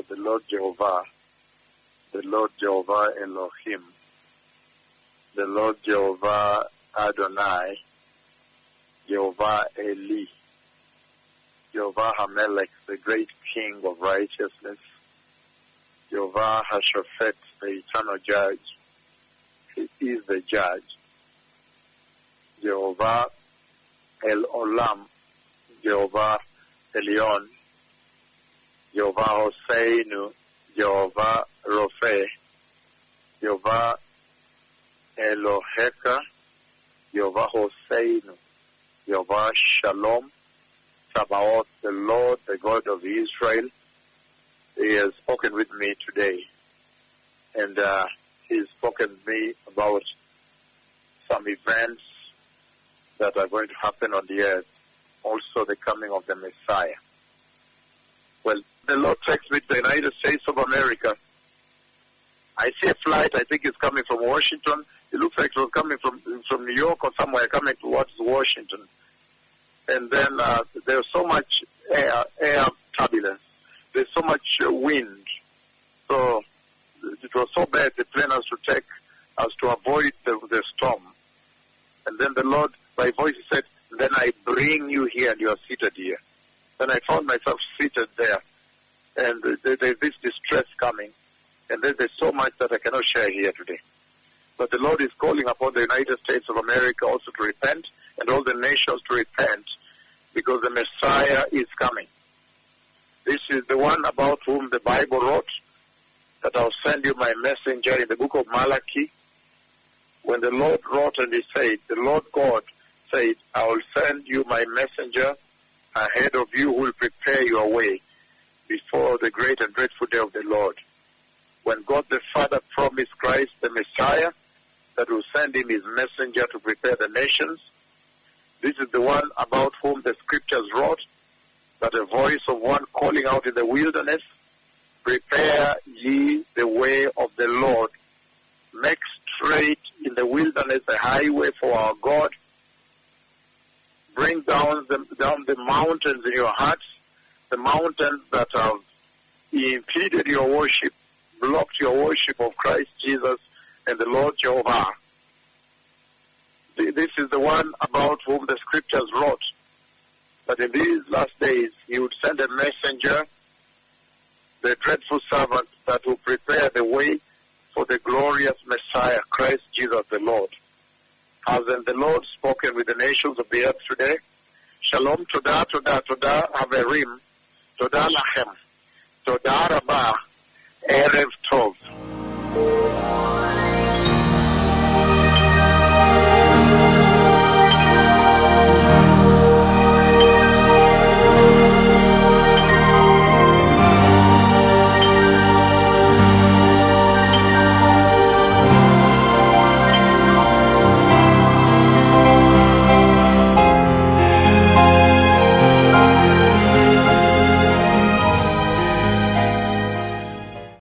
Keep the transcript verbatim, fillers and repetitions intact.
about the Lord Jehovah, the Lord Jehovah Elohim, the Lord Jehovah Adonai, Jehovah Eli, Jehovah Hamelech, the great king of righteousness, Jehovah Hashofet, the eternal judge. He is the judge. Jehovah El Olam, Jehovah Elion, Jehovah Hoseinu, Jehovah Rophe, Jehovah Eloheka, Jehovah Hoseinu, Jehovah Shalom, Tabaoth, the Lord, the God of Israel. He has spoken with me today, and uh, he has spoken to me about some events that are going to happen on the earth, also the coming of the Messiah. Well, the Lord takes me to the United States of America. I see a flight, I think it's coming from Washington. It looks like it was coming from, from New York or somewhere, coming towards Washington. And then uh, there's so much air, air turbulence. There's so much uh, wind. So it was so bad the plan has to take us to avoid the, the storm. And then the Lord, by voice, he said, then I bring you here and you are seated here. Then I found myself seated there. And uh, there's this distress coming. And then there's so much that I cannot share here today. But the Lord is calling upon the United States of America also to repent, and all the nations to repent, because the Messiah is coming. This is the one about whom the Bible wrote, that I'll send you my messenger in the book of Malachi. When the Lord wrote and he said, the Lord God said, I will send you my messenger ahead of you who will prepare your way before the great and dreadful day of the Lord. When God the Father promised Christ the Messiah that will send him his messenger to prepare the nations, this is the one about whom the scriptures wrote that a voice of one calling out in the wilderness, prepare ye the way of the Lord, make straight in the wilderness the highway for our God, bring down the, down the mountains in your hearts, the mountains that have impeded your worship, blocked your worship of Christ Jesus and the Lord Jehovah. This is the one about whom the scriptures wrote, that in these last days he would send a messenger, the dreadful servant that will prepare the way for the glorious Messiah, Christ Jesus the Lord. As in the Lord spoken with the nations of the earth today, Shalom, toda, toda, toda Haverim, toda lachem, toda raba, Erev tov.